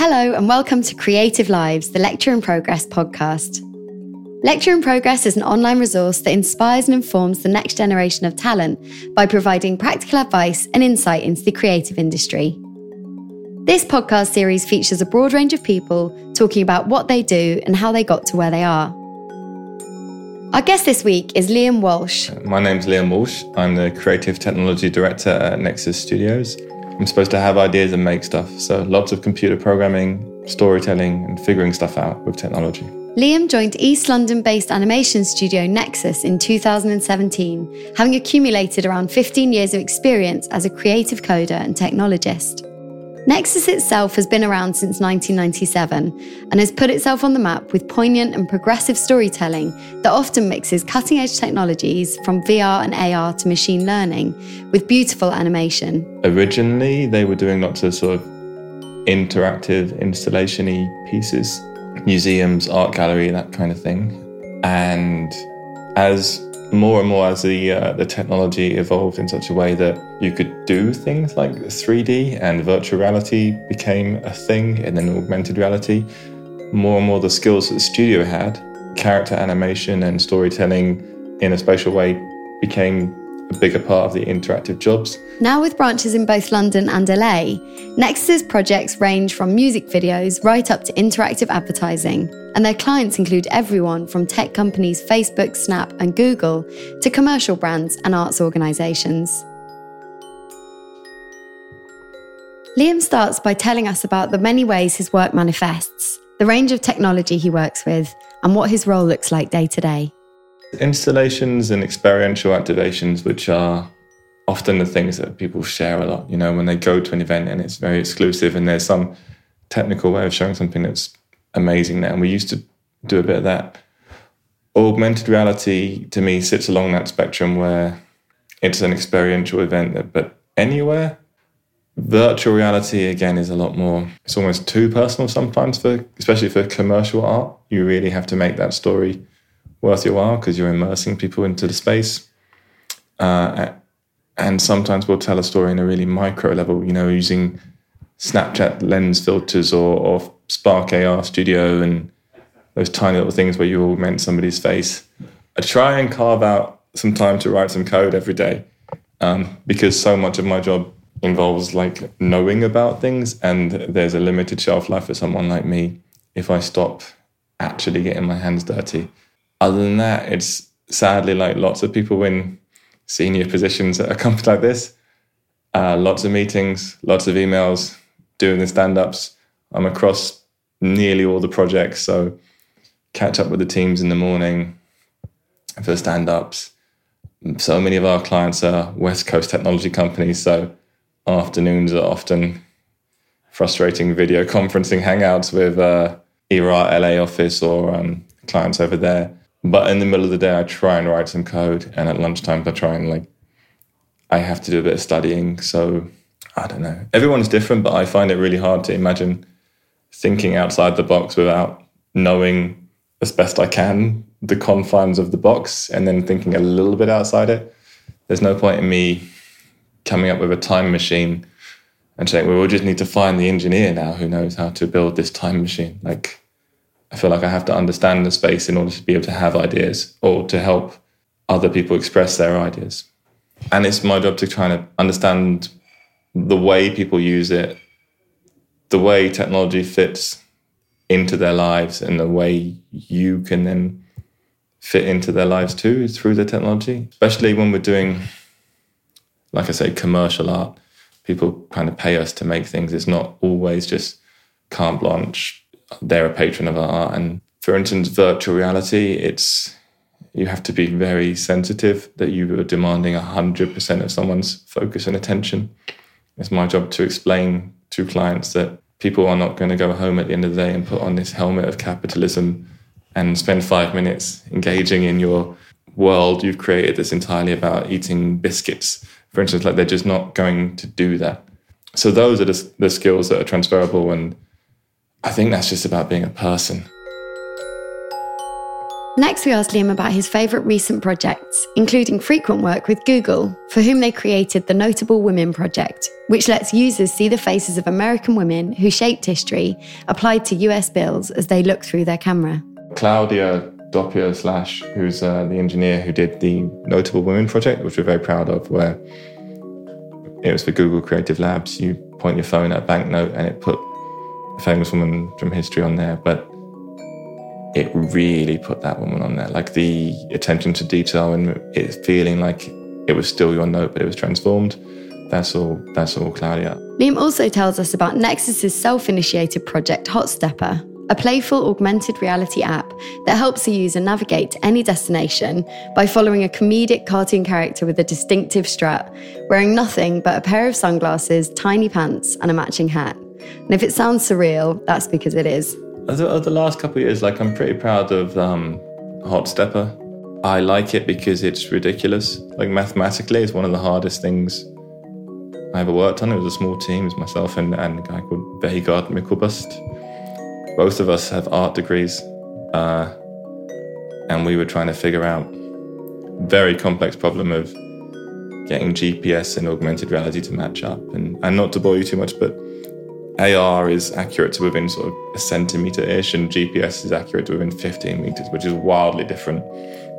Hello and welcome to Creative Lives, the Lecture in Progress podcast. Lecture in Progress is an online resource that inspires and informs the next generation of talent by providing practical advice and insight into the creative industry. This podcast series features a broad range of people talking about what they do and how they got to where they are. Our guest this week is Liam Walsh. My name's Liam Walsh. I'm the Creative Technology Director at Nexus Studios. I'm supposed to have ideas and make stuff, so lots of computer programming, storytelling and figuring stuff out with technology. Liam joined East London-based animation studio Nexus in 2017, having accumulated around 15 years of experience as a creative coder and technologist. Nexus itself has been around since 1997 and has put itself on the map with poignant and progressive storytelling that often mixes cutting-edge technologies from VR and AR to machine learning with beautiful animation. Originally, they were doing lots of sort of interactive, installation-y pieces, museums, art gallery, that kind of thing. And as more and more as the technology evolved in such a way that you could do things like 3D and virtual reality became a thing, and then augmented reality, more and more the skills that the studio had, character animation and storytelling in a spatial way, became a bigger part of the interactive jobs. Now with branches in both London and LA, Nexus's projects range from music videos right up to interactive advertising, and their clients include everyone from tech companies Facebook, Snap and Google to commercial brands and arts organisations. Liam starts by telling us about the many ways his work manifests, the range of technology he works with, and what his role looks like day to day. Installations and experiential activations, which are often the things that people share a lot, you know, when they go to an event and it's very exclusive and there's some technical way of showing something that's amazing there. And we used to do a bit of that. Augmented reality, to me, sits along that spectrum where it's an experiential event, but anywhere. Virtual reality, again, is a lot more, it's almost too personal sometimes, especially for commercial art. You really have to make that story worth your while because you're immersing people into the space. And sometimes we'll tell a story in a really micro level, you know, using Snapchat lens filters or Spark AR Studio and those tiny little things where you augment somebody's face. I try and carve out some time to write some code every day because so much of my job involves like knowing about things, and there's a limited shelf life for someone like me if I stop actually getting my hands dirty. Other than that, it's sadly like lots of people in senior positions at a company like this. Lots of meetings, lots of emails, doing the stand-ups. I'm across nearly all the projects, so catch up with the teams in the morning for the stand-ups. So many of our clients are West Coast technology companies, so afternoons are often frustrating video conferencing hangouts with either our LA office or clients over there. But in the middle of the day, I try and write some code. And at lunchtime, I try and I have to do a bit of studying. So I don't know. Everyone's different, but I find it really hard to imagine thinking outside the box without knowing as best I can the confines of the box and then thinking a little bit outside it. There's no point in me coming up with a time machine and saying, well, we'll just need to find the engineer now who knows how to build this time machine. I feel like I have to understand the space in order to be able to have ideas or to help other people express their ideas. And it's my job to try and understand the way people use it, the way technology fits into their lives, and the way you can then fit into their lives too through the technology. Especially when we're doing, like I say, commercial art, people kind of pay us to make things. It's not always just carte blanche. They're a patron of art. And for instance, virtual reality, you have to be very sensitive that you are demanding 100% of someone's focus and attention. It's my job to explain to clients that people are not going to go home at the end of the day and put on this helmet of capitalism and spend 5 minutes engaging in your world you've created that's entirely about eating biscuits. For instance, they're just not going to do that. So those are the skills that are transferable, and I think that's just about being a person. Next, we asked Liam about his favourite recent projects, including frequent work with Google, for whom they created the Notable Women Project, which lets users see the faces of American women who shaped history applied to US bills as they look through their camera. Claudia Doppier-slash, who's the engineer who did the Notable Women Project, which we're very proud of, where it was for Google Creative Labs. You point your phone at a banknote and it put a famous woman from history on there, but it really put that woman on there. Like, the attention to detail and it's feeling like it was still your note, but it was transformed. That's all Claudia. Liam also tells us about Nexus's self-initiated project Hot Stepper, a playful augmented reality app that helps a user navigate to any destination by following a comedic cartoon character with a distinctive strut, wearing nothing but a pair of sunglasses, tiny pants, and a matching hat. And if it sounds surreal, that's because it is. Over the last couple of years, like, I'm pretty proud of Hot Stepper. I like it because it's ridiculous. Like, mathematically, it's one of the hardest things I ever worked on. It was a small team. It was myself and a guy called Vegard Mikkelbust. Both of us have art degrees, and we were trying to figure out a very complex problem of getting GPS and augmented reality to match up. And not to bore you too much, but AR is accurate to within sort of a centimetre-ish, and GPS is accurate to within 15 metres, which is wildly different.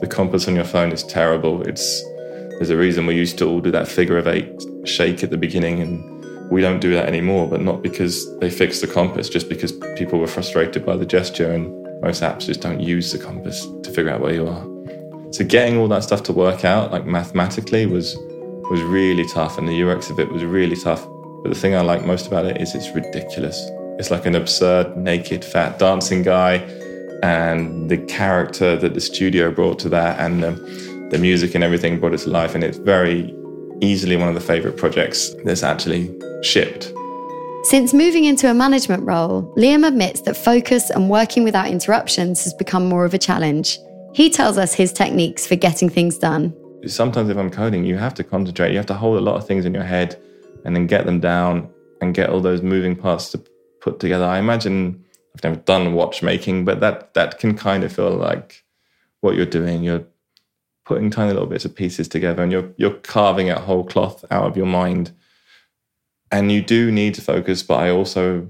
The compass on your phone is terrible. There's a reason we used to all do that figure of eight shake at the beginning, and we don't do that anymore, but not because they fixed the compass, just because people were frustrated by the gesture, and most apps just don't use the compass to figure out where you are. So getting all that stuff to work out, like, mathematically, was really tough, and the UX of it was really tough. But the thing I like most about it is it's ridiculous. It's like an absurd, naked, fat dancing guy, and the character that the studio brought to that, and the music and everything brought it to life, and it's very easily one of the favourite projects that's actually shipped. Since moving into a management role, Liam admits that focus and working without interruptions has become more of a challenge. He tells us his techniques for getting things done. Sometimes if I'm coding, you have to concentrate. You have to hold a lot of things in your head, and then get them down and get all those moving parts to put together. I imagine, I've never done watchmaking, but that can kind of feel like what you're doing. You're putting tiny little bits of pieces together, and you're carving out whole cloth out of your mind. And you do need to focus, but a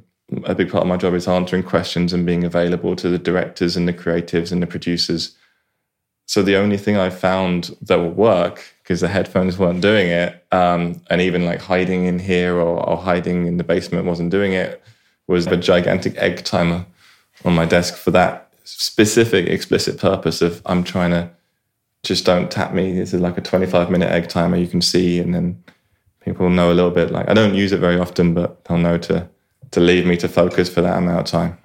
big part of my job is answering questions and being available to the directors and the creatives and the producers. So the only thing I found that will work, because the headphones weren't doing it, and even like hiding in here or hiding in the basement wasn't doing it, was a gigantic egg timer on my desk for that specific explicit purpose of, I'm trying to, just don't tap me. This is like a 25-minute egg timer you can see, and then people know a little bit. Like, I don't use it very often, but they'll know to leave me to focus for that amount of time.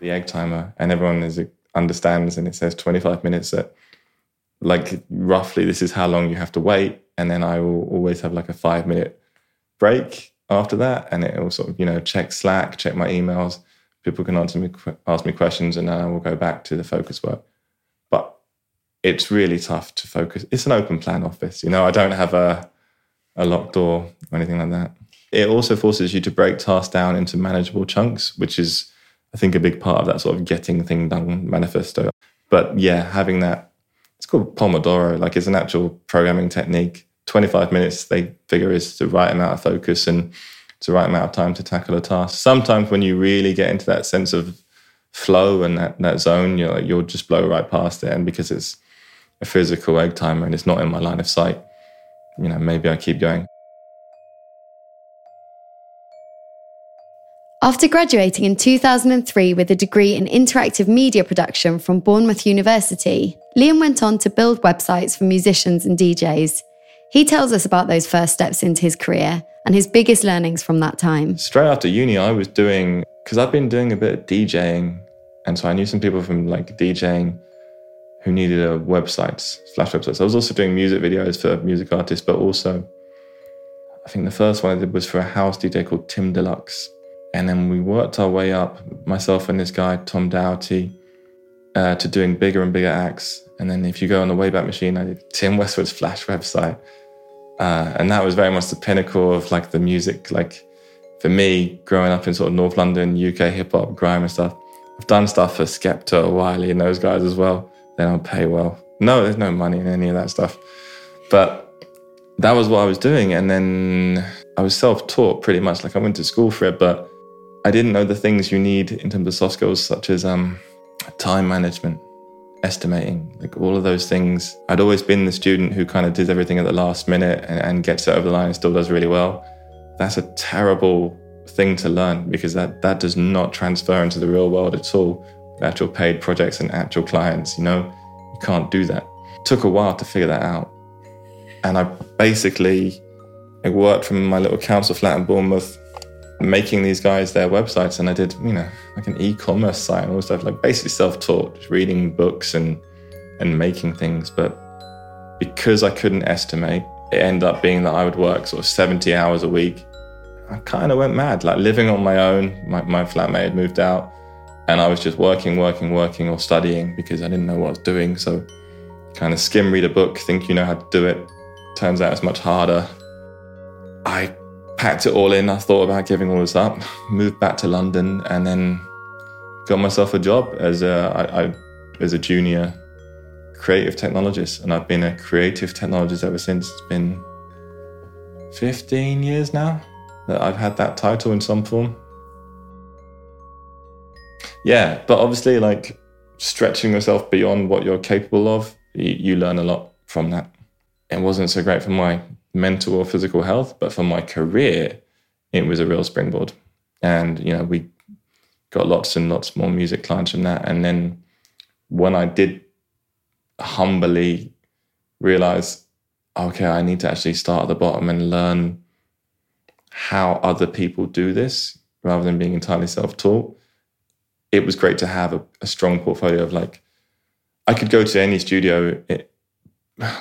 The egg timer, and everyone understands, and it says 25 minutes at, like, roughly this is how long you have to wait, and then I will always have like a 5-minute break after that, and it will sort of, check Slack, check my emails, people can ask me questions, and then I will go back to the focus work. But it's really tough to focus. It's an open plan office, I don't have a locked door or anything like that. It also forces you to break tasks down into manageable chunks, which is, I think, a big part of that sort of getting thing done manifesto. But yeah, having that, it's called Pomodoro, like, it's an actual programming technique. 25 minutes, they figure, is the right amount of focus and it's the right amount of time to tackle a task. Sometimes when you really get into that sense of flow and that zone, you'll just blow right past it. And because it's a physical egg timer and it's not in my line of sight, maybe I keep going. After graduating in 2003 with a degree in interactive media production from Bournemouth University, Liam went on to build websites for musicians and DJs. He tells us about those first steps into his career and his biggest learnings from that time. Straight after uni, because I've been doing a bit of DJing, and so I knew some people from like DJing who needed flash websites. I was also doing music videos for music artists, but also I think the first one I did was for a house DJ called Tim Deluxe. And then we worked our way up, myself and this guy, Tom Doughty, to doing bigger and bigger acts. And then if you go on the Wayback Machine, I did Tim Westwood's Flash website. And that was very much the pinnacle of like the music. Like, for me, growing up in sort of North London, UK hip hop, grime and stuff, I've done stuff for Skepta, Wiley and those guys as well. then I'll pay well. No, there's no money in any of that stuff. But that was what I was doing. And then I was self-taught pretty much. Like, I went to school for it, but I didn't know the things you need in terms of soft skills, such as time management, estimating, like all of those things. I'd always been the student who kind of does everything at the last minute and gets it over the line and still does really well. That's a terrible thing to learn, because that does not transfer into the real world at all. Actual paid projects and actual clients, you know, you can't do that. It took a while to figure that out. And I basically worked from my little council flat in Bournemouth, making these guys their websites. And I did, you know, like an e-commerce site and all stuff, like basically self-taught, just reading books and making things. But because I couldn't estimate, it ended up being that I would work sort of 70 hours a week. I kind of went mad, like living on my own. My flatmate had moved out and I was just working or studying because I didn't know what I was doing. So kind of skim read a book, think you know how to do it. Turns out it's much harder. I packed it all in. I thought about giving all this up, moved back to London, and then got myself a job as a junior creative technologist. And I've been a creative technologist ever since. It's been 15 years now that I've had that title in some form. Yeah, but obviously, like, stretching yourself beyond what you're capable of, you learn a lot from that. It wasn't so great for my mental or physical health, but for my career, it was a real springboard. And, you know, we got lots and lots more music clients from that. And then when I did humbly realize, okay, I need to actually start at the bottom and learn how other people do this rather than being entirely self-taught, it was great to have a strong portfolio of, like, I could go to any studio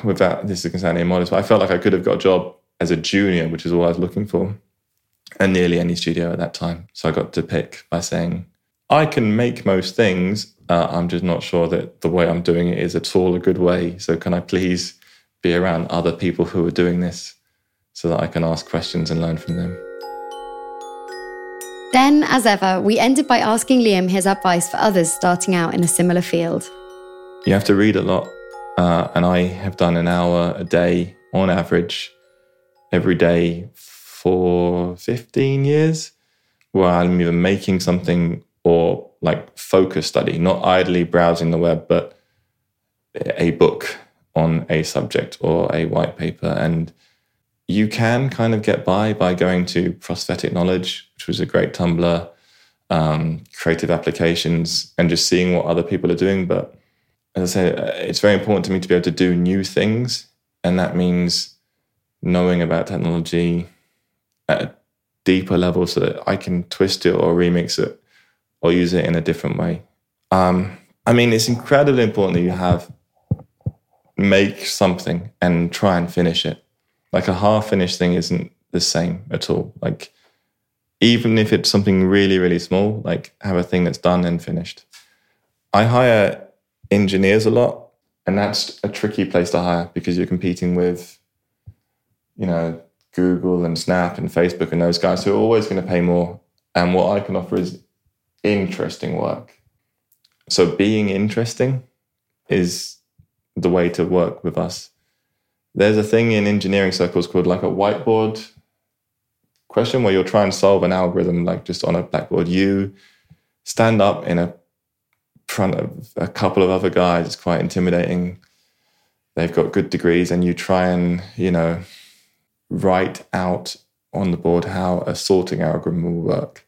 without, this is sounding immodest, but I felt like I could have got a job as a junior, which is all I was looking for, and nearly any studio at that time. So I got to pick by saying, I can make most things. I'm just not sure that the way I'm doing it is at all a good way. So can I please be around other people who are doing this so that I can ask questions and learn from them? Then, as ever, we ended by asking Liam his advice for others starting out in a similar field. You have to read a lot, and I have done an hour a day on average every day for 15 years, where I'm either making something or, like, focus study, not idly browsing the web, but a book on a subject or a white paper. And you can kind of get by going to Prosthetic Knowledge, which was a great Tumblr, creative applications, and just seeing what other people are doing. But as I say, it's very important to me to be able to do new things. And that means knowing about technology at a deeper level so that I can twist it or remix it or use it in a different way. I mean, it's incredibly important that you make something and try and finish it. Like, a half-finished thing isn't the same at all. Like, even if it's something really, really small, like, have a thing that's done and finished. I hire engineers a lot, and that's a tricky place to hire because you're competing with, you know, Google and Snap and Facebook and those guys who are always going to pay more. And what I can offer is interesting work. So being interesting is the way to work with us. There's a thing in engineering circles called, like, a whiteboard question where you'll try and solve an algorithm, like, just on a blackboard. You stand up in front of a couple of other guys. It's quite intimidating. They've got good degrees, and you try and, you know, write out on the board how a sorting algorithm will work.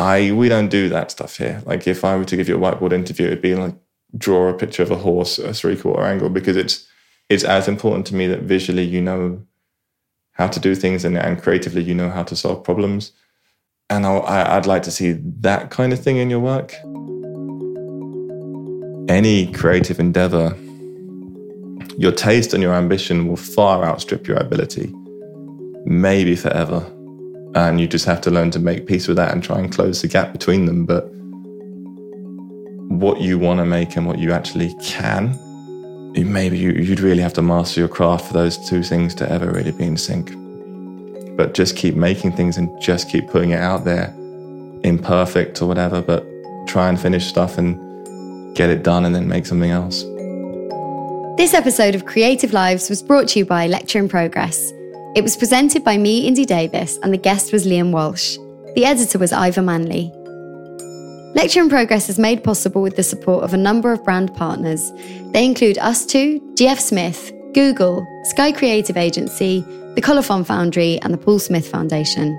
We don't do that stuff here. Like, if I were to give you a whiteboard interview, it'd be like, draw a picture of a horse at a 3/4 angle, because it's as important to me that visually you know how to do things and creatively you know how to solve problems. And I'd like to see that kind of thing in your work. Any creative endeavor, your taste and your ambition will far outstrip your ability, maybe forever. And you just have to learn to make peace with that and try and close the gap between them. But what you want to make and what you actually can, maybe you'd really have to master your craft for those two things to ever really be in sync. But just keep making things and just keep putting it out there, imperfect or whatever, but try and finish stuff and get it done and then make something else. This episode of Creative Lives was brought to you by Lecture in Progress. It was presented by me, Indy Davis, and the guest was Liam Walsh. The editor was Ivor Manley. Lecture in Progress is made possible with the support of a number of brand partners. They include Us2, GF Smith, Google, Sky Creative Agency, the Colophon Foundry, and the Paul Smith Foundation.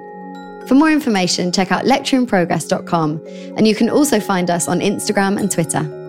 For more information, check out lectureinprogress.com, and you can also find us on Instagram and Twitter.